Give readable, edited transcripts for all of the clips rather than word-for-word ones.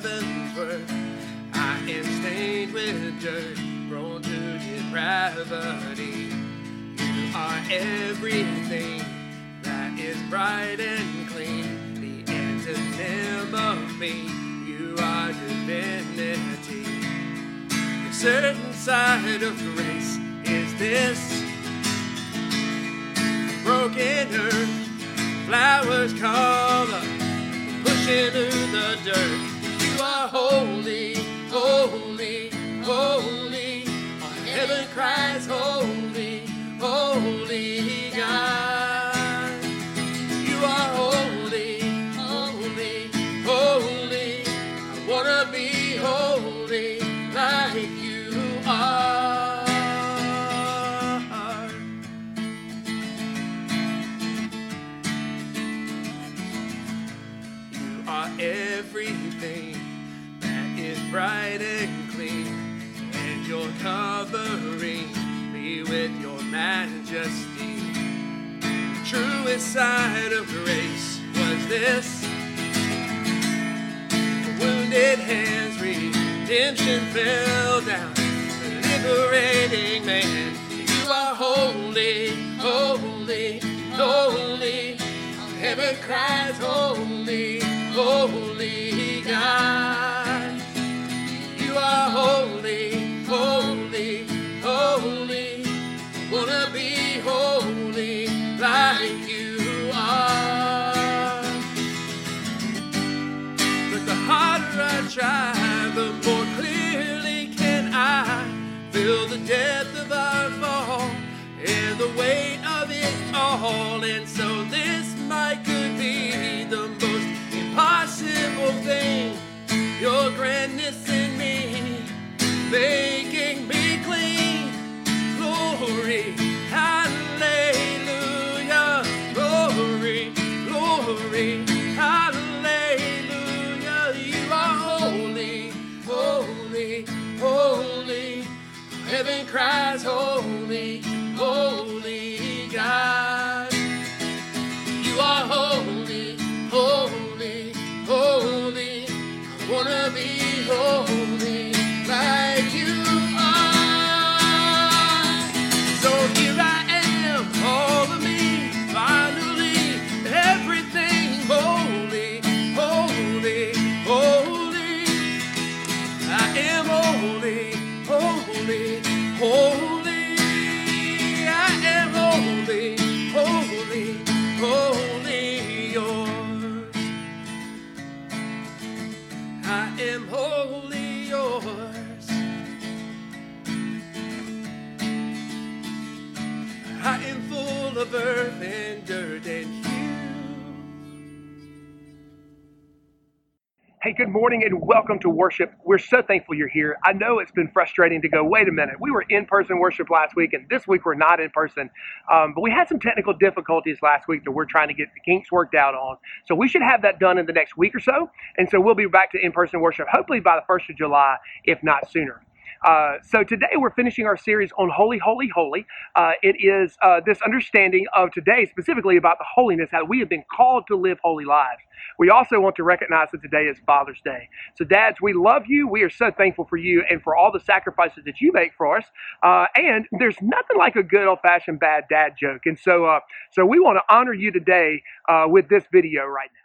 heaven's word. I am stained with dirt, brought to depravity. You are everything that is bright and clean, the antonym of me. You are divinity. The certain side of grace is this: a broken earth, flowers color, pushing through the dirt. You are holy, holy, holy. On heaven cries, holy, holy God. You are holy, holy, holy. I wanna be holy like you are. Everything that is bright and clean, and you're covering me with your majesty. The truest side of grace was this: the wounded hands, redemption fell down, the liberating man. You are holy, holy, holy. Heaven cries, holy, holy God. You are holy, holy, holy. I wanna be holy like you are. But the harder I try, the more clearly can I feel the depth of our fall and the weight of it all. And so this might could be the most impossible thing, your grandness in me, making me clean. Glory, hallelujah. Glory, glory, hallelujah. You are holy, holy, holy. Heaven cries, holy, holy God. You are holy, holy, holy. I wanna be holy like you are. So here I am, all of me, finally, everything holy, holy, holy. I am holy, holy, holy. I am holy, holy, holy. You're I am wholly yours. I am full of earth and dirt and you. Hey, good morning and welcome to worship. We're so thankful you're here. I know it's been frustrating to go, wait a minute, we were in-person worship last week and this week we're not in person. But we had some technical difficulties last week that we're trying to get the kinks worked out on. So we should have that done in the next week or so. And so we'll be back to in-person worship hopefully by the 1st of July, if not sooner. So today we're finishing our series on Holy, Holy, Holy. It is this understanding of today specifically about the holiness, how we have been called to live holy lives. We also want to recognize that today is Father's Day. So dads, we love you. We are so thankful for you and for all the sacrifices that you make for us. And there's nothing like a good old-fashioned bad dad joke. And so, so we want to honor you today with this video right now.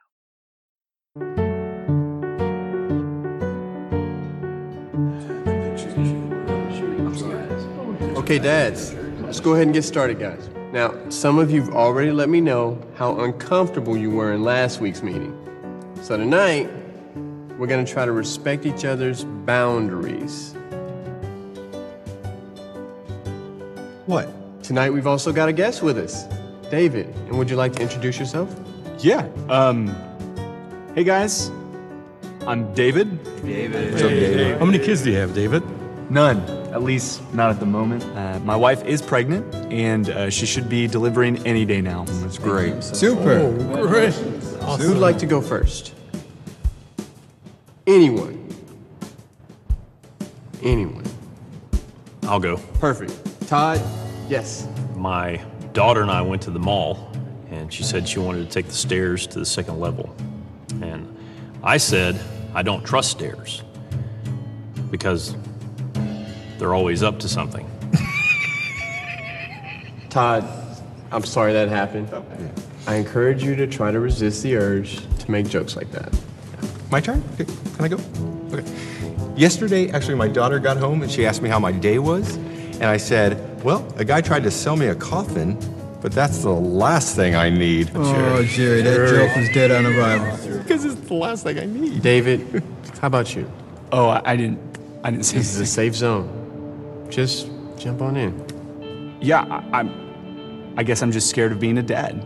Okay, dads, let's go ahead and get started, guys. Now, some of you've already let me know how uncomfortable you were in last week's meeting. So tonight, we're gonna try to respect each other's boundaries. What? Tonight, we've also got a guest with us, David. And would you like to introduce yourself? Yeah, hey guys, I'm David. David. Hey. How many kids do you have, David? None. At least not at the moment. My wife is pregnant, and she should be delivering any day now. That's great. Super. Oh, great. Awesome. Who'd like to go first? Anyone. I'll go. Perfect. Todd? Yes. My daughter and I went to the mall, and she said she wanted to take the stairs to the second level. And I said, I don't trust stairs because they're always up to something. Todd, I'm sorry that happened. Yeah. I encourage you to try to resist the urge to make jokes like that. My turn? Okay. Can I go? Okay. Yesterday, actually, my daughter got home and she asked me how my day was. And I said, well, a guy tried to sell me a coffin, but that's the last thing I need. Oh, Jerry, that joke was dead on arrival. Because it's the last thing I need. David, how about you? Oh, I didn't say this is a safe zone. Just jump on in. Yeah, I guess I'm just scared of being a dad.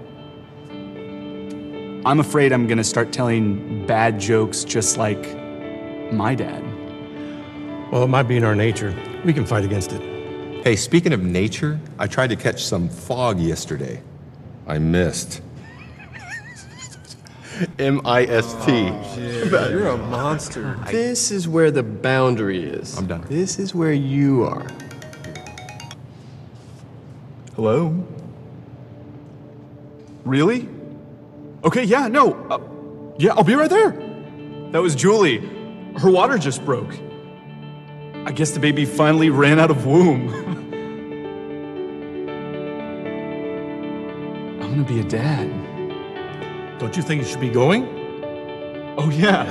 I'm afraid I'm gonna start telling bad jokes just like my dad. Well, it might be in our nature. We can fight against it. Hey, speaking of nature, I tried to catch some fog yesterday. I missed. M-I-S-T. Oh, you're a monster. This is where the boundary is. I'm done. This is where you are. Hello? Really? Okay, yeah, no. Yeah, I'll be right there. That was Julie. Her water just broke. I guess the baby finally ran out of womb. I'm gonna be a dad. Don't you think you should be going? Oh, yeah.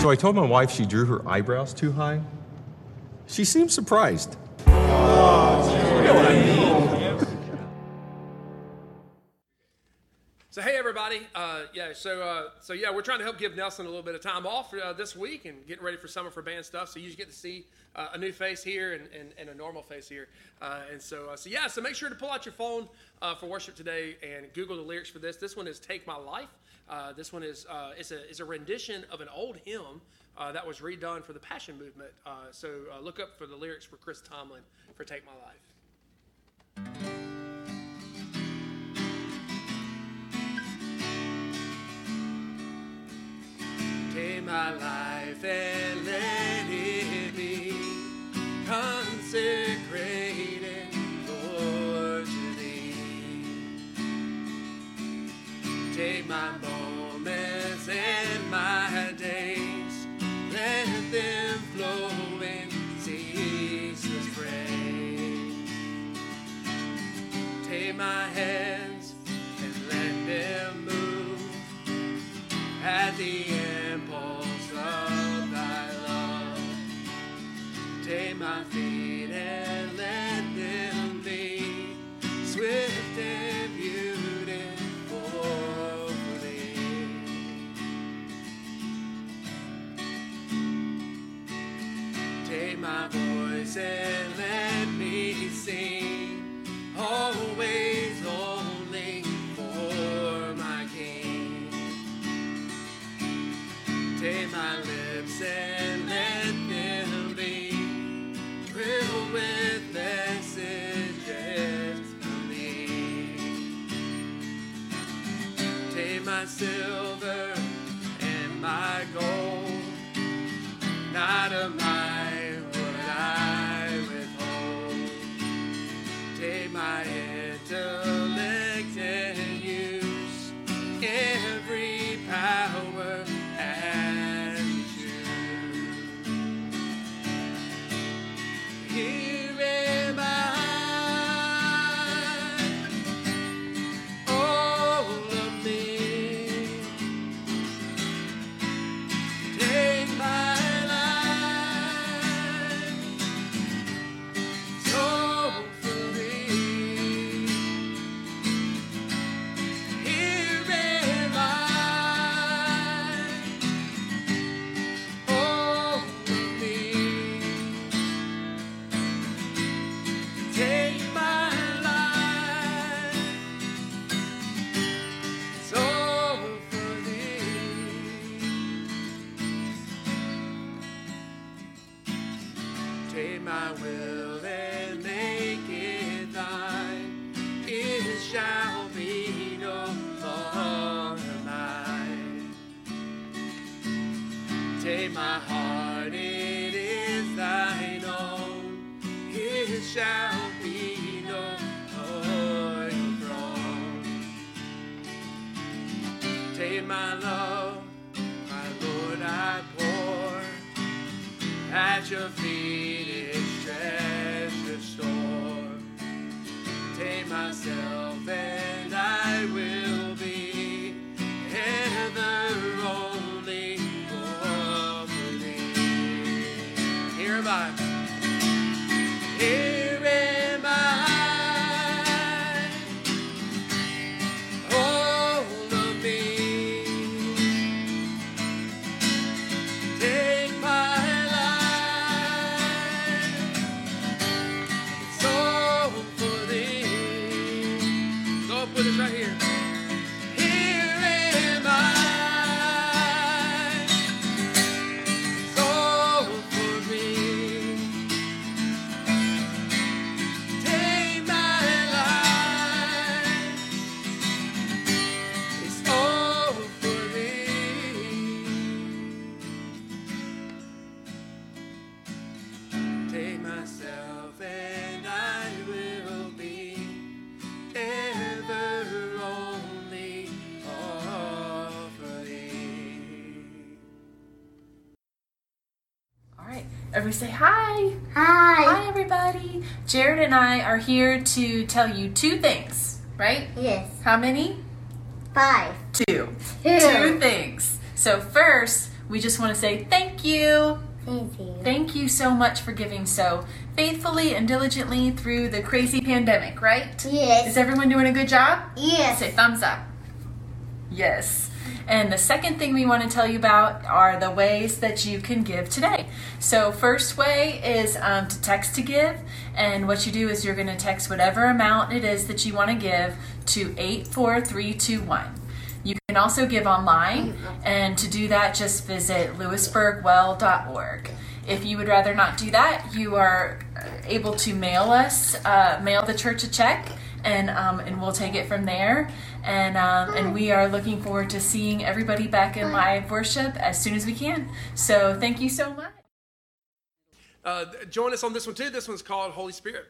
So I told my wife she drew her eyebrows too high. She seemed surprised. You know what I mean? So hey everybody, so we're trying to help give Nelson a little bit of time off this week and getting ready for summer for band stuff. So you just get to see a new face here and a normal face here, so make sure to pull out your phone for worship today and Google the lyrics for this. This one is "Take My Life." This one is it's a rendition of an old hymn that was redone for the Passion Movement. So look up for the lyrics for Chris Tomlin for "Take My Life." Take my life and let it be consecrated, Lord, to Thee. Take my moments and my days, let them flow in ceaseless praise. Take my hands and let them move at the end. Take my feet and let them be swift and beautiful for Thee. Take my voice and let me sing always only for my King. Take my lips and let with messages for me. Take my silver and my gold, not of mine would I withhold. Take my intellect and use every power my heart, it is thine own. shall be no oil drawn. Take my love, my Lord, I pour at your feet its treasure store. Take myself and I will be ever only for thee. Hereby. Here am I, hold of me, take my life, it's all for thee. Go with us right here. Say hi. Hi. Hi, everybody. Jared and I are here to tell you two things, right? Yes. How many? Five. Two things. So first, we just want to say thank you. Thank you. Thank you so much for giving so faithfully and diligently through the crazy pandemic, right? Yes. Is everyone doing a good job? Yes. Say thumbs up. Yes. And the second thing we want to tell you about are the ways that you can give today. So first way is to text to give. And what you do is you're going to text whatever amount it is that you want to give to 84321. You can also give online. And to do that, just visit lewisburgwell.org. If you would rather not do that, you are able to mail us, mail the church a check. And we'll take it from there. And we are looking forward to seeing everybody back in live worship as soon as we can. So thank you so much. Join us on this one too. This one's called Holy Spirit.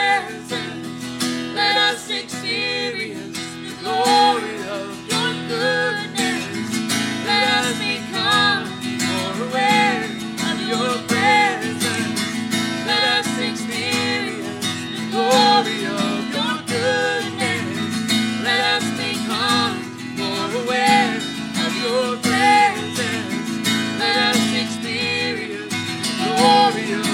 presence. Let us experience the glory of your goodness. Let us become more aware of your presence. Let us experience the glory of your goodness. Let us become more aware of your presence. Let us experience the glory of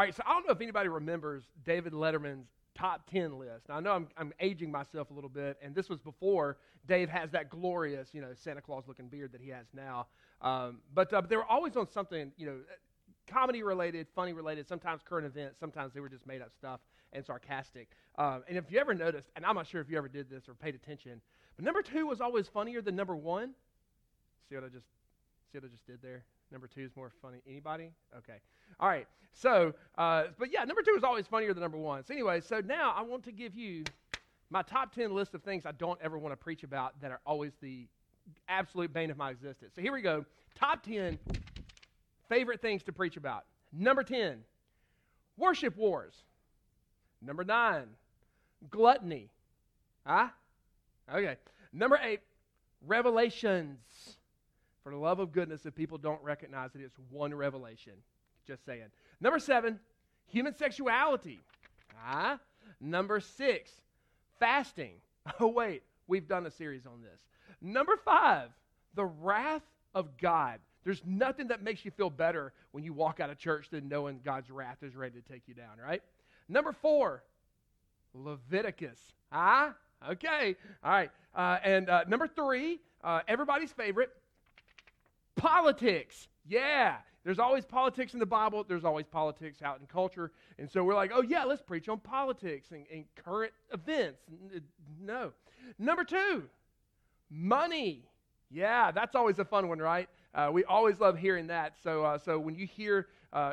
All right, so I don't know if anybody remembers David Letterman's top 10 list. Now, I know I'm aging myself a little bit, and this was before Dave has that glorious, Santa Claus-looking beard that he has now. But they were always on something, comedy-related, funny-related, sometimes current events, sometimes they were just made-up stuff and sarcastic. And if you ever noticed, and I'm not sure if you ever did this or paid attention, but number 2 was always funnier than number 1. See what I just did there? Number 2 is more funny. Anybody? Okay. All right. So, but yeah, number 2 is always funnier than number 1. So anyway, so now I want to give you my top 10 list of things I don't ever want to preach about that are always the absolute bane of my existence. So here we go. Top 10 favorite things to preach about. Number 10, worship wars. Number 9, gluttony. Huh? Okay. Number 8, revelations. For the love of goodness, if people don't recognize it, it's one revelation. Just saying. Number 7, human sexuality. Ah. Number 6, fasting. Oh, wait. We've done a series on this. Number 5, the wrath of God. There's nothing that makes you feel better when you walk out of church than knowing God's wrath is ready to take you down, right? Number 4, Leviticus. Ah. Okay. All right. And number 3, everybody's favorite, politics. Yeah. There's always politics in the Bible. There's always politics out in culture. And so we're like, oh, yeah, let's preach on politics and current events. No. Number 2, money. Yeah, that's always a fun one, right? We always love hearing that. So when you hear,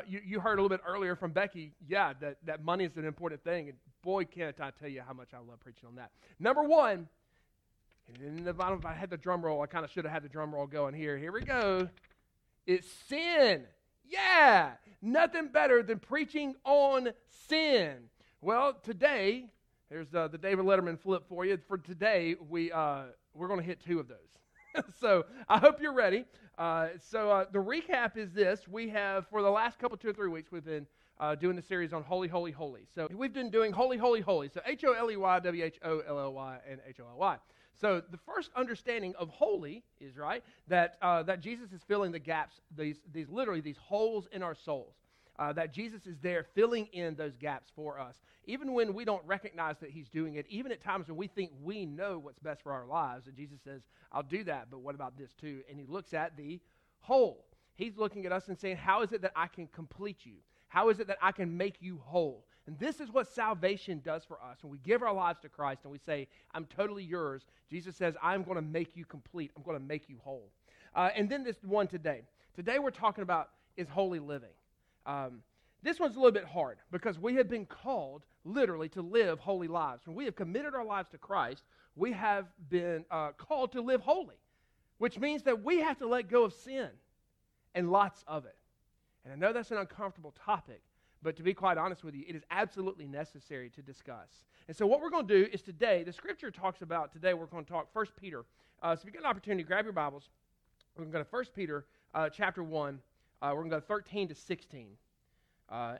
you heard a little bit earlier from Becky, yeah, that money is an important thing. And boy, can't I tell you how much I love preaching on that. Number 1, and in the bottom, if I had the drum roll, I kind of should have had the drum roll going here. Here we go. It's sin. Yeah. Nothing better than preaching on sin. Well, today, there's the David Letterman flip for you. For today, we're going to hit 2 of those. So I hope you're ready. The recap is this. We have, for the last couple, 2 or 3 weeks, we've been doing the series on Holy, Holy, Holy. So we've been doing Holy, Holy, Holy. So H-O-L-E-Y, W-H-O-L-L-Y, and H-O-L-Y. So the first understanding of holy is, right, that Jesus is filling the gaps, these literally these holes in our souls, that Jesus is there filling in those gaps for us. Even when we don't recognize that he's doing it, even at times when we think we know what's best for our lives, and Jesus says, I'll do that, but what about this too? And he looks at the whole. He's looking at us and saying, how is it that I can complete you? How is it that I can make you whole? And this is what salvation does for us. When we give our lives to Christ and we say, I'm totally yours, Jesus says, I'm going to make you complete. I'm going to make you whole. And then this one today. Today we're talking about is holy living. This one's a little bit hard because we have been called literally to live holy lives. When we have committed our lives to Christ, we have been called to live holy, which means that we have to let go of sin and lots of it. And I know that's an uncomfortable topic, But to be quite honest with you, it is absolutely necessary to discuss. And so what we're going to do is today, the Scripture talks about, today we're going to talk First Peter. So if you get an opportunity, grab your Bibles. We're going to go to First Peter chapter 1. We're going to go 13 to 16.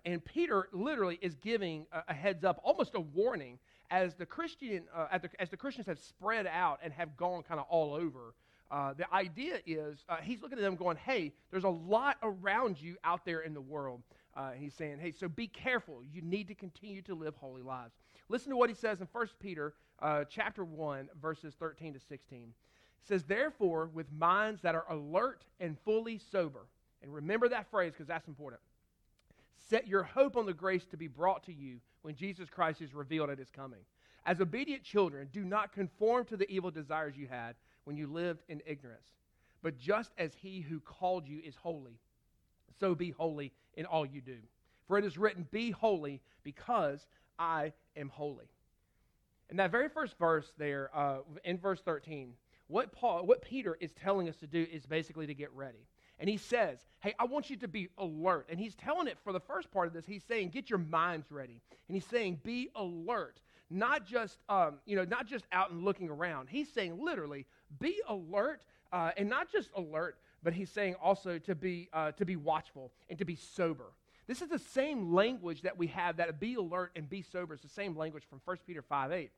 And Peter literally is giving a heads up, almost a warning, as the Christians have spread out and have gone kind of all over. The idea is, he's looking at them going, hey, there's a lot around you out there in the world. He's saying, hey, so be careful. You need to continue to live holy lives. Listen to what he says in 1 Peter chapter 1, verses 13 to 16. It says, therefore, with minds that are alert and fully sober. And remember that phrase because that's important. Set your hope on the grace to be brought to you when Jesus Christ is revealed at his coming. As obedient children, do not conform to the evil desires you had when you lived in ignorance. But just as he who called you is holy, so be holy in all you do. For it is written, be holy because I am holy. In that very first verse there, in verse 13, what Peter is telling us to do is basically to get ready. And he says, hey, I want you to be alert. And he's telling it for the first part of this. He's saying, get your minds ready. And he's saying, be alert. Not just, not just out and looking around. He's saying literally, be alert, and not just alert, but he's saying also to be watchful and to be sober. This is the same language that we have, that be alert and be sober. It's the same language from 1 Peter 5:8,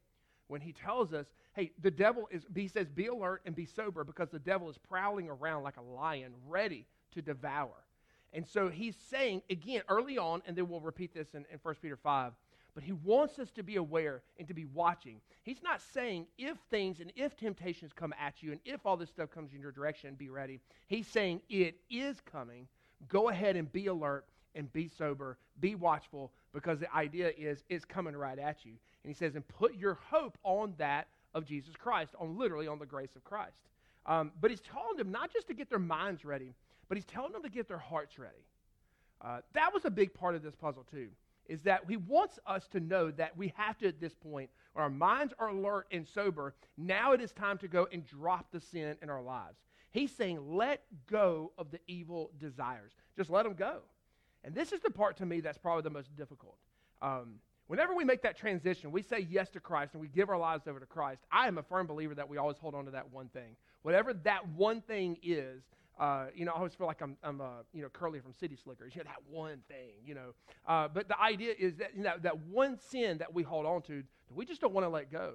when he tells us, hey, the devil is. He says, be alert and be sober because the devil is prowling around like a lion, ready to devour. And so he's saying again early on, and then we'll repeat this in 1 Peter 5. But he wants us to be aware and to be watching. He's not saying if things and if temptations come at you and if all this stuff comes in your direction, be ready. He's saying it is coming. Go ahead and be alert and be sober, be watchful, because the idea is it's coming right at you. And he says, and put your hope on that of Jesus Christ, on literally on the grace of Christ. But he's telling them not just to get their minds ready, but he's telling them to get their hearts ready. That was a big part of this puzzle too. Is that he wants us to know that we have to, at this point, when our minds are alert and sober, now it is time to go and drop the sin in our lives. He's saying, let go of the evil desires. Just let them go. And this is the part, to me, that's probably the most difficult. Whenever we make that transition, we say yes to Christ and we give our lives over to Christ. I am a firm believer that we always hold on to that one thing. Whatever that one thing is, I always feel like I'm Curly from City Slickers. You know, that one thing, you know. But the idea is that, you know, that one sin that we hold on to, that we just don't want to let go.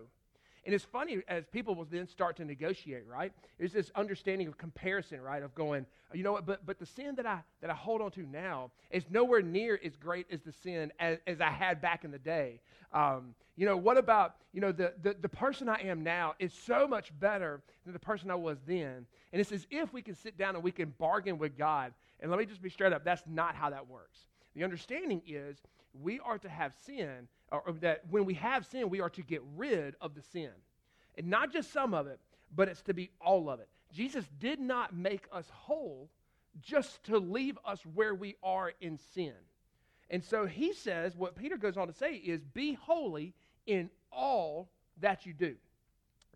And it's funny as people will then start to negotiate, right? It's this understanding of comparison, right? Of going, you know what? But the sin that I hold on to now is nowhere near as great as the sin as I had back in the day. What about, the person I am now is so much better than the person I was then. And it's as if we can sit down and we can bargain with God. And let me just be straight up, that's not how that works. The understanding is we are to have sin, or that when we have sin, we are to get rid of the sin. And not just some of it, but it's to be all of it. Jesus did not make us whole just to leave us where we are in sin. And so he says, what Peter goes on to say is, be holy in all that you do.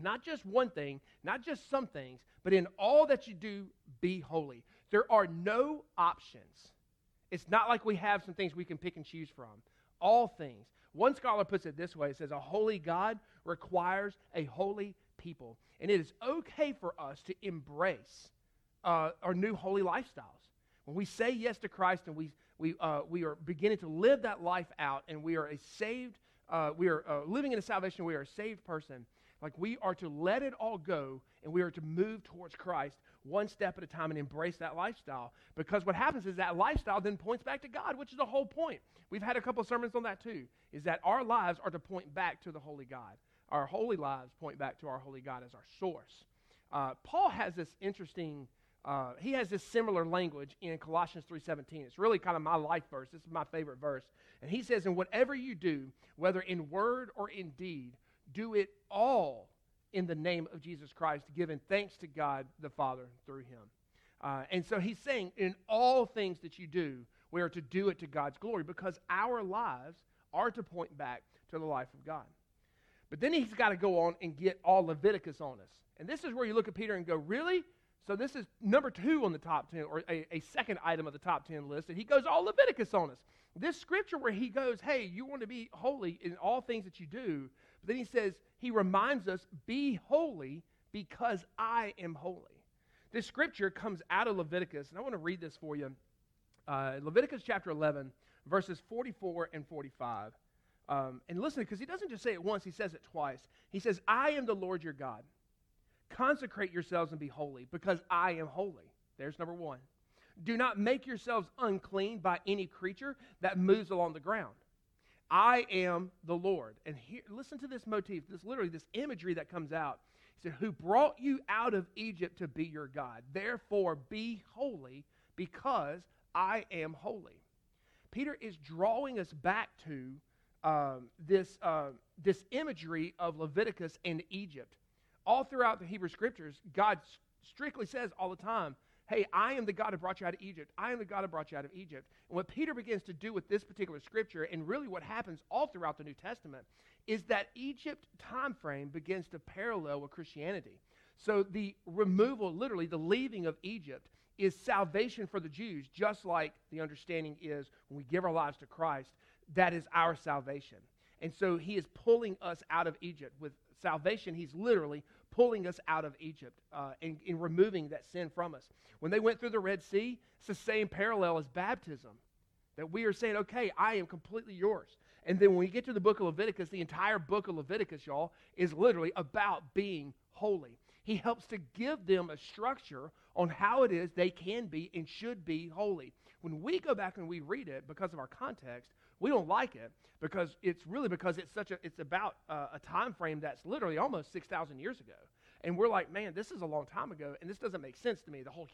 Not just one thing, not just some things, but in all that you do, be holy. There are no options. It's not like we have some things we can pick and choose from. All things. One scholar puts it this way. It says, a holy God requires a holy people. And it is okay for us to embrace our new holy lifestyles. When we say yes to Christ and we are beginning to live that life out and we are living in a salvation, we are a saved person. Like we are to let it all go and we are to move towards Christ one step at a time and embrace that lifestyle. Because what happens is that lifestyle then points back to God, which is the whole point. We've had a couple of sermons on that too, is that our lives are to point back to the holy God. Our holy lives point back to our holy God as our source. Paul has this interesting, he has this similar language in Colossians 3:17. It's really kind of my life verse. This is my favorite verse. And he says, and whatever you do, whether in word or in deed, do it all in the name of Jesus Christ, giving thanks to God the Father through him. And so he's saying in all things that you do, we are to do it to God's glory because our lives are to point back to the life of God. But then he's got to go on and get all Leviticus on us. And this is where you look at Peter and go, really? So this is number 2 on the top 10, or a second item of the top 10 list, and he goes all Leviticus on us. This scripture where he goes, hey, you want to be holy in all things that you do, but then he says, he reminds us, be holy because I am holy. This scripture comes out of Leviticus, and I want to read this for you. Leviticus chapter 11, verses 44 and 45. And listen, because he doesn't just say it once, he says it twice. He says, I am the Lord your God. Consecrate yourselves and be holy, because I am holy. There's number 1. Do not make yourselves unclean by any creature that moves along the ground. I am the Lord. And here, listen to this motif, this literally this imagery that comes out. He said, who brought you out of Egypt to be your God. Therefore, be holy, because I am holy. Peter is drawing us back to this imagery of Leviticus and Egypt. All throughout the Hebrew Scriptures, God strictly says all the time, hey, I am the God who brought you out of Egypt. I am the God who brought you out of Egypt. And what Peter begins to do with this particular scripture, and really what happens all throughout the New Testament, is that Egypt time frame begins to parallel with Christianity. So the removal, literally the leaving of Egypt, is salvation for the Jews, just like the understanding is when we give our lives to Christ, that is our salvation. And so he is pulling us out of Egypt. With salvation, he's literally pulling us out of Egypt and removing that sin from us. When they went through the Red Sea, it's the same parallel as baptism, that we are saying, okay, I am completely yours. And then when we get to the book of Leviticus, the entire book of Leviticus, y'all, is literally about being holy. He helps to give them a structure on how it is they can be and should be holy. When we go back and we read it, because of our context, we don't like it, because it's such a, it's about a time frame that's literally almost 6,000 years ago. And we're like, man, this is a long time ago, and this doesn't make sense to me. The whole,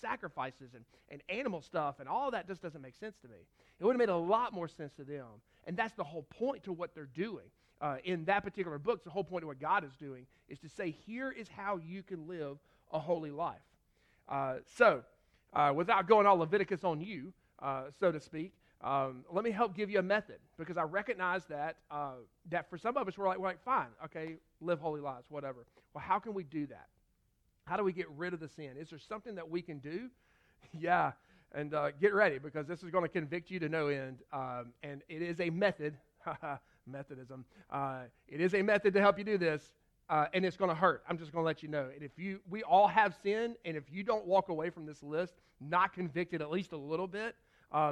sacrifices and animal stuff and all that just doesn't make sense to me. It would have made a lot more sense to them. And that's the whole point to what they're doing. In that particular book, the whole point of what God is doing is to say, here is how you can live a holy life. So without going all Leviticus on you, so to speak, let me help give you a method, because I recognize that for some of us, we're like, fine, okay, live holy lives, whatever. Well, how can we do that? How do we get rid of the sin? Is there something that we can do? Yeah, and get ready, because this is going to convict you to no end, and it is a method, Methodism. It is a method to help you do this, and it's going to hurt. I'm just going to let you know. And we all have sin, and if you don't walk away from this list not convicted at least a little bit,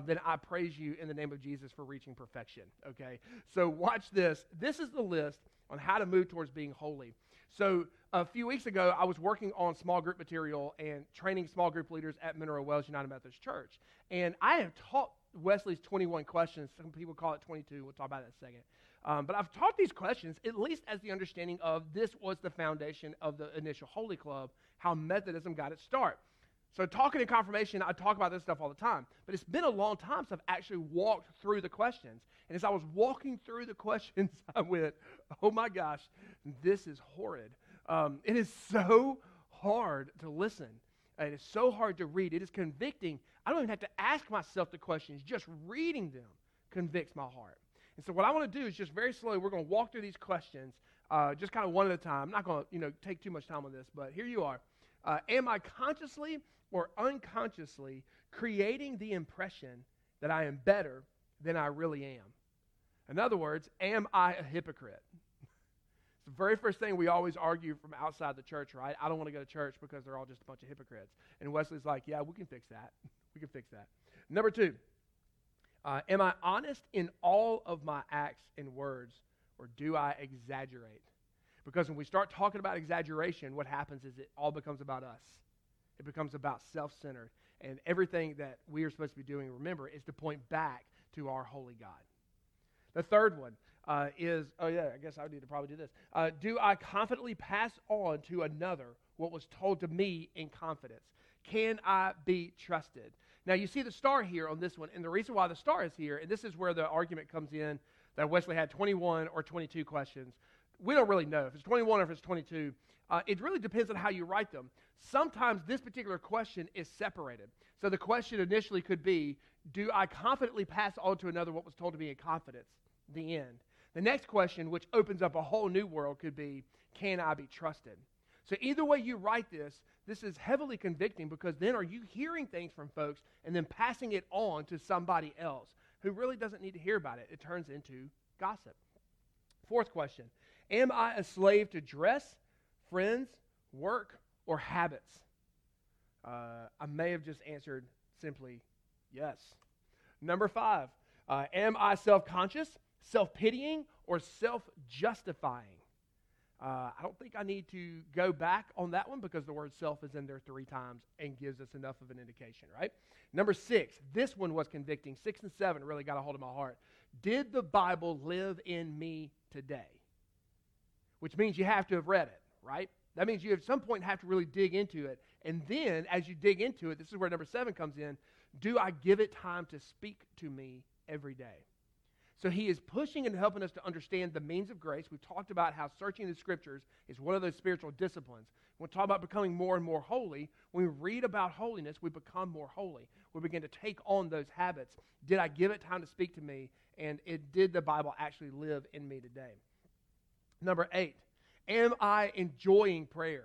then I praise you in the name of Jesus for reaching perfection, okay? So watch this. This is the list on how to move towards being holy. So a few weeks ago, I was working on small group material and training small group leaders at Mineral Wells United Methodist Church. And I have taught Wesley's 21 questions. Some people call it 22. We'll talk about that in a second. But I've taught these questions, at least as the understanding of this was the foundation of the initial Holy Club, how Methodism got its start. So talking in confirmation, I talk about this stuff all the time, but it's been a long time since I've actually walked through the questions. And as I was walking through the questions, I went, oh my gosh, this is horrid. It is so hard to listen. It is so hard to read. It is convicting. I don't even have to ask myself the questions. Just reading them convicts my heart. And so what I want to do is just very slowly, we're going to walk through these questions, just kind of one at a time. I'm not going to take too much time on this, but here you are. Am I consciously or unconsciously creating the impression that I am better than I really am? In other words, am I a hypocrite? It's the very first thing we always argue from outside the church, right? I don't want to go to church because they're all just a bunch of hypocrites. And Wesley's like, yeah, we can fix that. We can fix that. Number 2, am I honest in all of my acts and words, or do I exaggerate? Because when we start talking about exaggeration, what happens is it all becomes about us. It becomes about self-centered, and everything that we are supposed to be doing, remember, is to point back to our holy God. The third one is, I guess I would need to probably do this. Do I confidently pass on to another what was told to me in confidence? Can I be trusted? Now, you see the star here on this one, and the reason why the star is here, and this is where the argument comes in that Wesley had 21 or 22 questions. We don't really know if it's 21 or if it's 22. It really depends on how you write them. Sometimes this particular question is separated. So the question initially could be, do I confidently pass on to another what was told to me in confidence? The end. The next question, which opens up a whole new world, could be, can I be trusted? So either way you write this, this is heavily convicting, because then are you hearing things from folks and then passing it on to somebody else who really doesn't need to hear about it? It turns into gossip. Fourth question, am I a slave to dress, friends, work, or habits? I may have just answered simply yes. Number five, am I self-conscious, self-pitying, or self-justifying? I don't think I need to go back on that one, because the word self is in there 3 times and gives us enough of an indication, right? Number six, this one was convicting. 6 and 7 really got a hold of my heart. Did the Bible live in me today? Which means you have to have read it, right? That means you at some point have to really dig into it. And then as you dig into it, this is where number 7 comes in. Do I give it time to speak to me every day? So he is pushing and helping us to understand the means of grace. We've talked about how searching the Scriptures is one of those spiritual disciplines. When we talk about becoming more and more holy, when we read about holiness, we become more holy. We begin to take on those habits. Did I give it time to speak to me? And did the Bible actually live in me today? Number 8, am I enjoying prayer?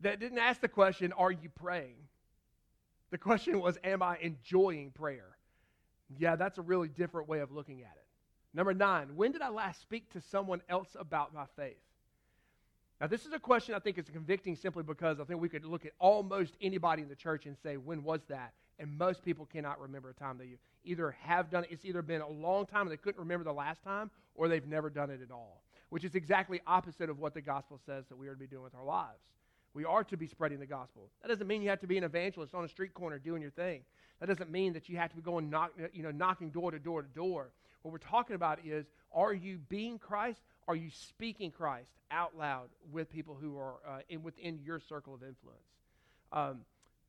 That didn't ask the question, are you praying? The question was, am I enjoying prayer? Yeah, that's a really different way of looking at it. Number 9, when did I last speak to someone else about my faith? Now, this is a question I think is convicting, simply because I think we could look at almost anybody in the church and say, when was that? And most people cannot remember a time they either have done it. It's either been a long time and they couldn't remember the last time, or they've never done it at all, which is exactly opposite of what the gospel says that we are to be doing with our lives. We are to be spreading the gospel. That doesn't mean you have to be an evangelist on a street corner doing your thing. That doesn't mean that you have to be going knocking door to door to door. What we're talking about is, are you being Christ? Are you speaking Christ out loud with people who are within your circle of influence?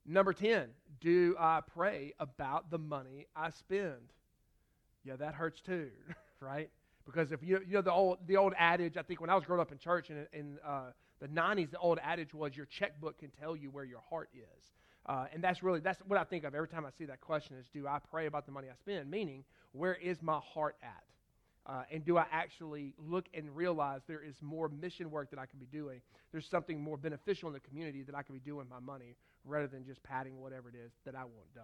Number 10, do I pray about the money I spend? Yeah, that hurts too, right? Because if you know the old adage, I think when I was growing up in church in the 90s, the old adage was your checkbook can tell you where your heart is. And that's what I think of every time I see that question is, do I pray about the money I spend? Meaning, where is my heart at? And do I actually look and realize there is more mission work that I can be doing? There's something more beneficial in the community that I can be doing with my money, rather than just padding whatever it is that I want done.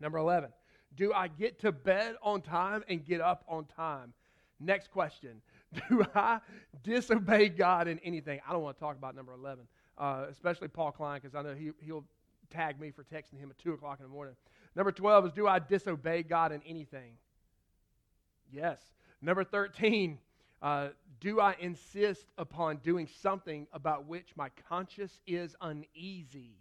Number 11, do I get to bed on time and get up on time? Next question, do I disobey God in anything? I don't want to talk about number 11, especially Paul Klein, because I know he'll tag me for texting him at 2 o'clock in the morning. Number 12 is, do I disobey God in anything? Yes. Number 13, do I insist upon doing something about which my conscience is uneasy?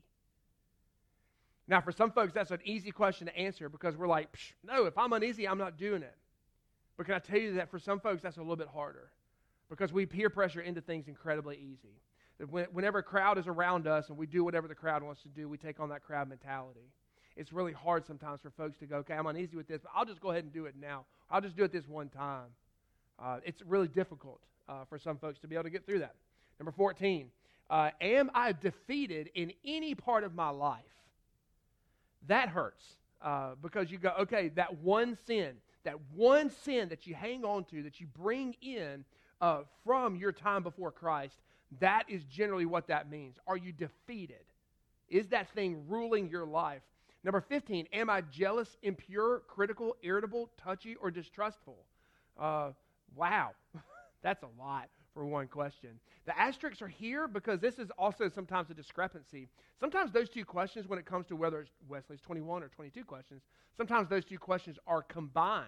Now, for some folks, that's an easy question to answer, because we're like, no, if I'm uneasy, I'm not doing it. But can I tell you that for some folks, that's a little bit harder, because we peer pressure into things incredibly easy. Whenever a crowd is around us and we do whatever the crowd wants to do, we take on that crowd mentality. It's really hard sometimes for folks to go, okay, I'm uneasy with this, but I'll just go ahead and do it now. I'll just do it this one time. It's really difficult for some folks to be able to get through that. Number 14, am I defeated in any part of my life? That hurts because you go, okay, that one sin that you hang on to, that you bring in from your time before Christ, that is generally what that means. Are you defeated? Is that thing ruling your life? Number 15, am I jealous, impure, critical, irritable, touchy, or distrustful? Wow, that's a lot for one question. The asterisks are here because this is also sometimes a discrepancy. Sometimes those two questions, when it comes to whether it's Wesley's 21 or 22 questions, sometimes those two questions are combined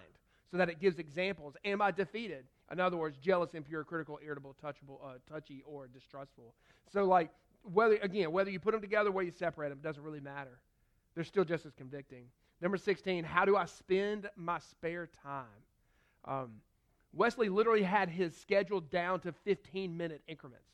so that it gives examples. Am I defeated? In other words, jealous, impure, critical, irritable, touchy, or distrustful. So like, whether you put them together, whether you separate them, it doesn't really matter. They're still just as convicting. Number 16, how do I spend my spare time? Wesley literally had his schedule down to 15-minute increments.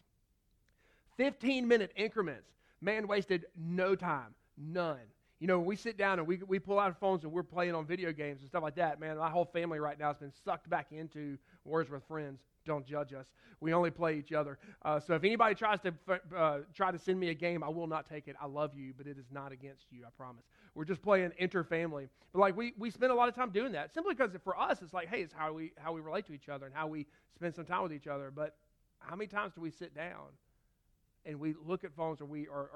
15-minute increments. Man wasted no time, none. You know, when we sit down and we pull out our phones and we're playing on video games and stuff like that, man, my whole family right now has been sucked back into Words with Friends. Don't judge us. We only play each other. So if anybody tries to send me a game, I will not take it. I love you, but it is not against you, I promise. We're just playing inter-family. But like we spend a lot of time doing that, simply because for us it's like, hey, it's how we relate to each other and how we spend some time with each other. But how many times do we sit down and we look at phones, or we are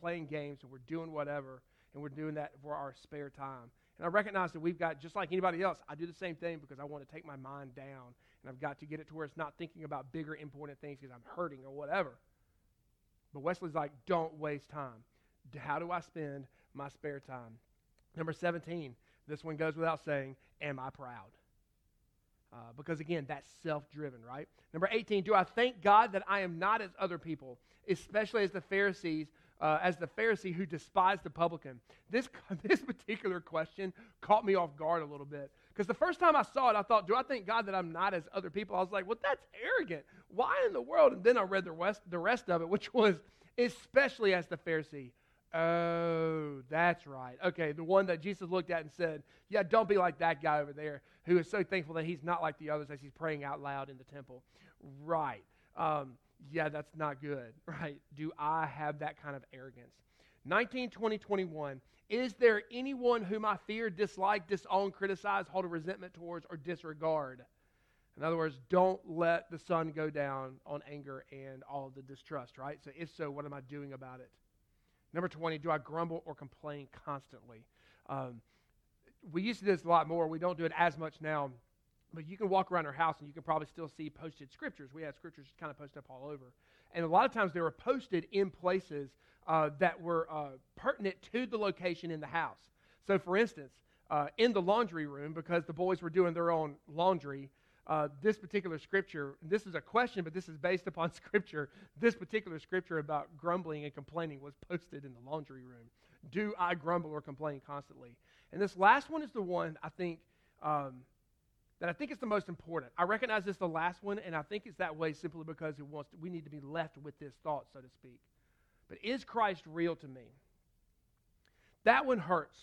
playing games, or we're doing whatever, and we're doing that for our spare time. And I recognize that we've got, just like anybody else, I do the same thing because I want to take my mind down, and I've got to get it to where it's not thinking about bigger, important things because I'm hurting or whatever. But Wesley's like, don't waste time. How do I spend my spare time? Number 17, this one goes without saying, am I proud? Because again, that's self-driven, right? Number 18, do I thank God that I am not as other people, especially as the Pharisees, as the Pharisee who despised the publican? This particular question caught me off guard a little bit, because the first time I saw it, I thought, do I thank God that I'm not as other people? I was like, well, that's arrogant. Why in the world? And then I read the rest of it, which was, especially as the Pharisee. Oh, that's right. Okay, the one that Jesus looked at and said, yeah, don't be like that guy over there who is so thankful that he's not like the others as he's praying out loud in the temple. Right. Yeah, that's not good, right? Do I have that kind of arrogance? 19, 20, 21. Is there anyone whom I fear, dislike, disown, criticize, hold a resentment towards, or disregard? In other words, don't let the sun go down on anger and all the distrust, right? So if so, what am I doing about it? Number 20, do I grumble or complain constantly? We used to do this a lot more. We don't do it as much now. But you can walk around our house and you can probably still see posted scriptures. We had scriptures kind of posted up all over. And a lot of times they were posted in places that were pertinent to the location in the house. So for instance, in the laundry room, because the boys were doing their own laundry, this particular scripture, this is a question, but this is based upon scripture. This particular scripture about grumbling and complaining was posted in the laundry room. Do I grumble or complain constantly? And this last one is the one I think that I think is the most important. I recognize this is the last one, and I think it's that way simply because we need to be left with this thought, so to speak. But is Christ real to me? That one hurts.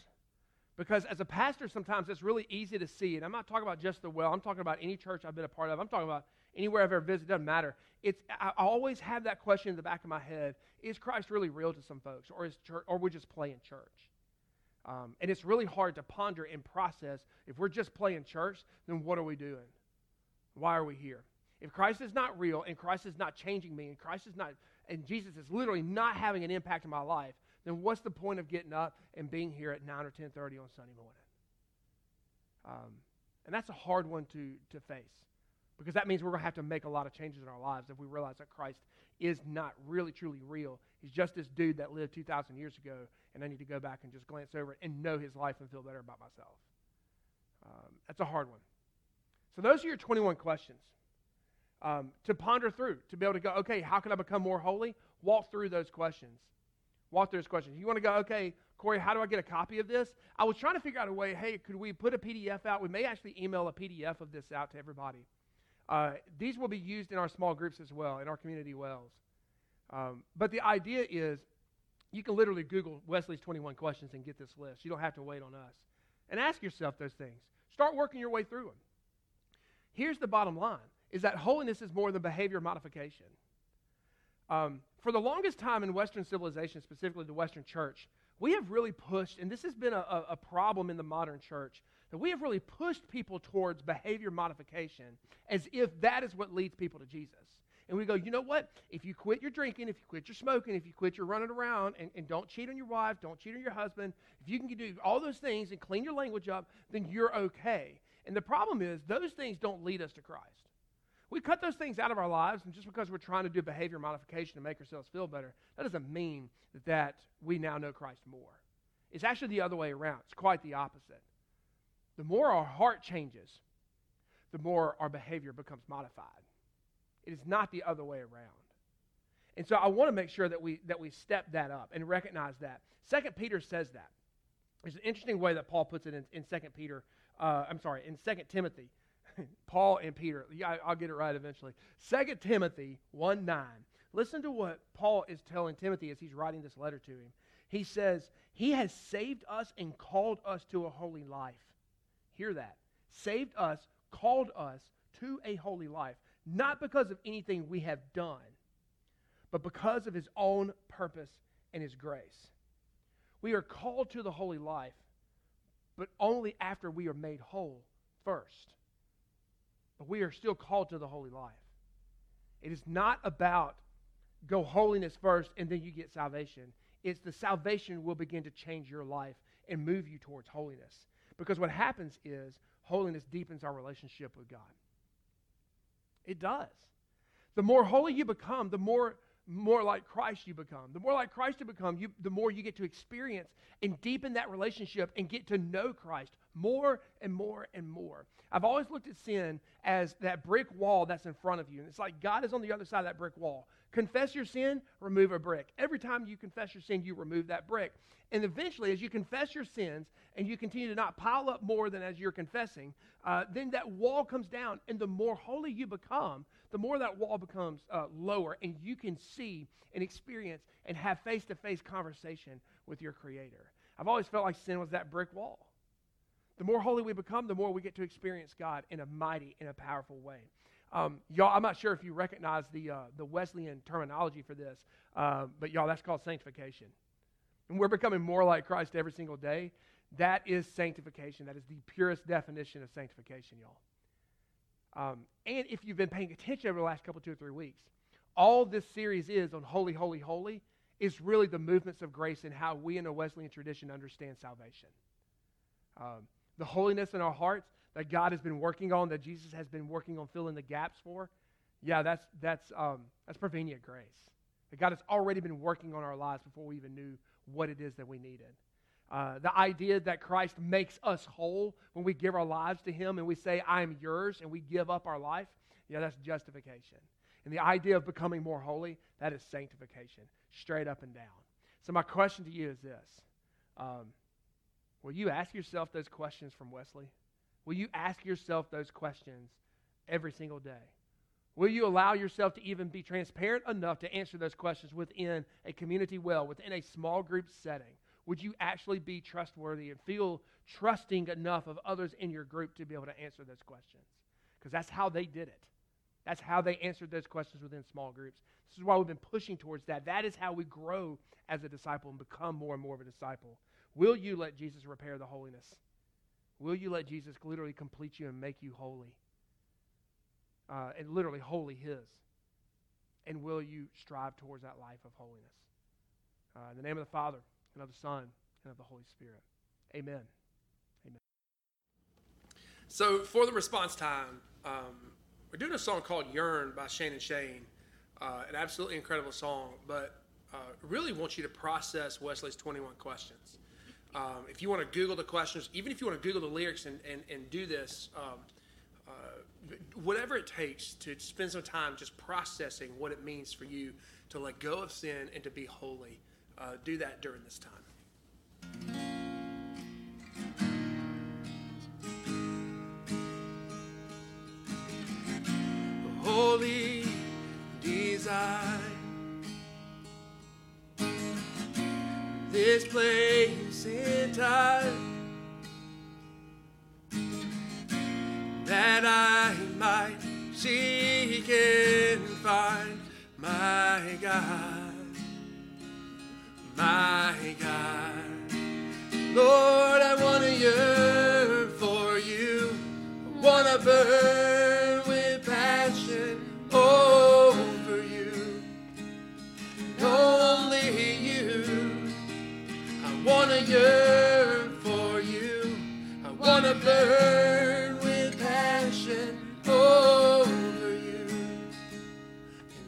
Because as a pastor, sometimes it's really easy to see, and I'm not talking about just the well, I'm talking about any church I've been a part of, I'm talking about anywhere I've ever visited, doesn't matter. I always have that question in the back of my head, is Christ really real to some folks, or we're just playing church? And it's really hard to ponder and process, if we're just playing church, then what are we doing? Why are we here? If Christ is not real, and Christ is not changing me, and Jesus is literally not having an impact in my life, then what's the point of getting up and being here at 9 or 10:30 on Sunday morning? And that's a hard one to face, because that means we're going to have to make a lot of changes in our lives if we realize that Christ is not really, truly real. He's just this dude that lived 2,000 years ago, and I need to go back and just glance over it and know his life and feel better about myself. That's a hard one. So those are your 21 questions to ponder through, to be able to go, okay, how can I become more holy? Walk through those questions. You want to go, okay, Corey, how do I get a copy of this? I was trying to figure out a way, hey, could we put a PDF out? We may actually email a PDF of this out to everybody. These will be used in our small groups as well, in our community wells. But the idea is you can literally Google Wesley's 21 questions and get this list. You don't have to wait on us. And ask yourself those things. Start working your way through them. Here's the bottom line, is that holiness is more than behavior modification. For the longest time in Western civilization, specifically the Western church, we have really pushed, and this has been a problem in the modern church, that we have really pushed people towards behavior modification as if that is what leads people to Jesus. And we go, you know what? If you quit your drinking, if you quit your smoking, if you quit your running around, and don't cheat on your wife, don't cheat on your husband, if you can do all those things and clean your language up, then you're okay. And the problem is those things don't lead us to Christ. We cut those things out of our lives, and just because we're trying to do behavior modification to make ourselves feel better, that doesn't mean that we now know Christ more. It's actually the other way around. It's quite the opposite. The more our heart changes, the more our behavior becomes modified. It is not the other way around. And so I want to make sure that we step that up and recognize that. 2 Peter says that. There's an interesting way that Paul puts it in 2 Timothy. Paul and Peter. Yeah, I'll get it right eventually. 2 Timothy 1:9. Listen to what Paul is telling Timothy as he's writing this letter to him. He says, he has saved us and called us to a holy life. Hear that. Saved us, called us to a holy life. Not because of anything we have done, but because of his own purpose and his grace. We are called to the holy life, but only after we are made whole first. But we are still called to the holy life. It is not about go holiness first, and then you get salvation. It's the salvation will begin to change your life and move you towards holiness. Because what happens is holiness deepens our relationship with God. It does. The more holy you become, the more like Christ you become. The more like Christ you become, the more you get to experience and deepen that relationship and get to know Christ more and more and more. I've always looked at sin as that brick wall that's in front of you. And it's like God is on the other side of that brick wall. Confess your sin, remove a brick. Every time you confess your sin, you remove that brick. And eventually, as you confess your sins and you continue to not pile up more than as you're confessing, then that wall comes down. And the more holy you become, the more that wall becomes lower, and you can see and experience and have face-to-face conversation with your Creator. I've always felt like sin was that brick wall. The more holy we become, the more we get to experience God in a mighty, in a powerful way. Y'all, I'm not sure if you recognize the Wesleyan terminology for this, but y'all, that's called sanctification. And we're becoming more like Christ every single day. That is sanctification. That is the purest definition of sanctification, y'all. And if you've been paying attention over the last couple, 2 or 3 weeks, all this series is on holy, holy, holy is really the movements of grace and how we in a Wesleyan tradition understand salvation. The holiness in our hearts that God has been working on, that Jesus has been working on filling the gaps for, yeah, that's prevenient grace. That God has already been working on our lives before we even knew what it is that we needed. The idea that Christ makes us whole when we give our lives to Him and we say, I am yours, and we give up our life, yeah, that's justification. And the idea of becoming more holy, that is sanctification, straight up and down. So my question to you is this. Will you ask yourself those questions from Wesley? Will you ask yourself those questions every single day? Will you allow yourself to even be transparent enough to answer those questions within a community well, within a small group setting? Would you actually be trustworthy and feel trusting enough of others in your group to be able to answer those questions? Because that's how they did it. That's how they answered those questions within small groups. This is why we've been pushing towards that. That is how we grow as a disciple and become more and more of a disciple. Will you let Jesus repair the holiness? Will you let Jesus literally complete you and make you holy? And literally holy His. And will you strive towards that life of holiness? In the name of the Father, and of the Son, and of the Holy Spirit. Amen. Amen. So for the response time, we're doing a song called Yearn by Shannon Shane. An absolutely incredible song, but really want you to process Wesley's 21 questions. If you want to Google the questions, even if you want to Google the lyrics and do this, whatever it takes to spend some time just processing what it means for you to let go of sin and to be holy. Do that during this time. Holy desire, this place in time, that I might seek and find my God. My God, Lord, I want to yearn for you. I want to burn with passion over you. And only you. I want to yearn for you. I want to burn with passion over you.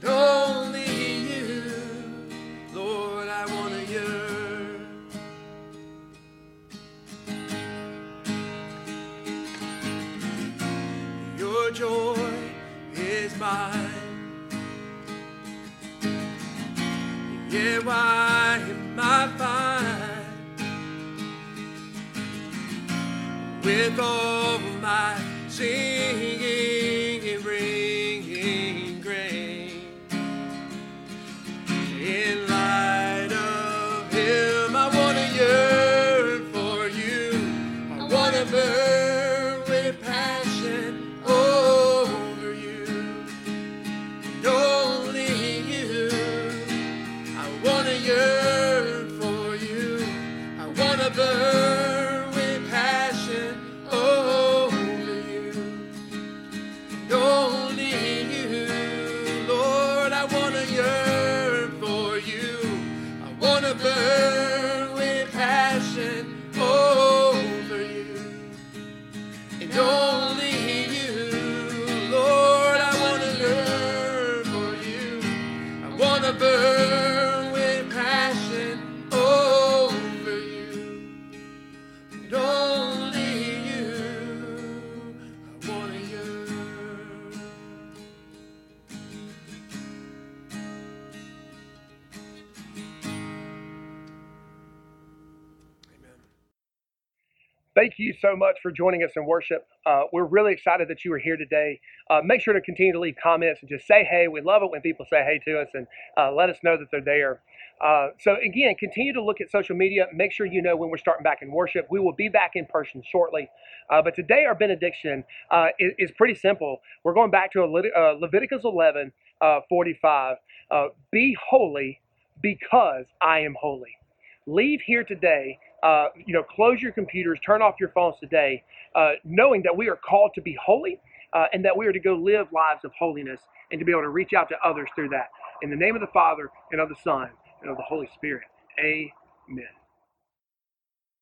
And only joy is mine. Yeah, why am I fine? With all my singing and bringing grain, in light of Him, I want to yearn for you. I want to burn. Yearn. burn with passion over you, and only you, Lord, I want to learn for you. I want to burn with passion over you, and only you, I want to yearn. Thank you so much for joining us in worship. We're really excited that you are here today. Make sure to continue to leave comments and just say hey. We love it when people say hey to us and let us know that they're there. So again, continue to look at social media. Make sure you know when we're starting back in worship. We will be back in person shortly. But today our benediction is pretty simple. We're going back to Leviticus 11, 45. Be holy because I am holy. Leave here today. Close your computers, turn off your phones today, knowing that we are called to be holy and that we are to go live lives of holiness and to be able to reach out to others through that. In the name of the Father, and of the Son, and of the Holy Spirit. Amen.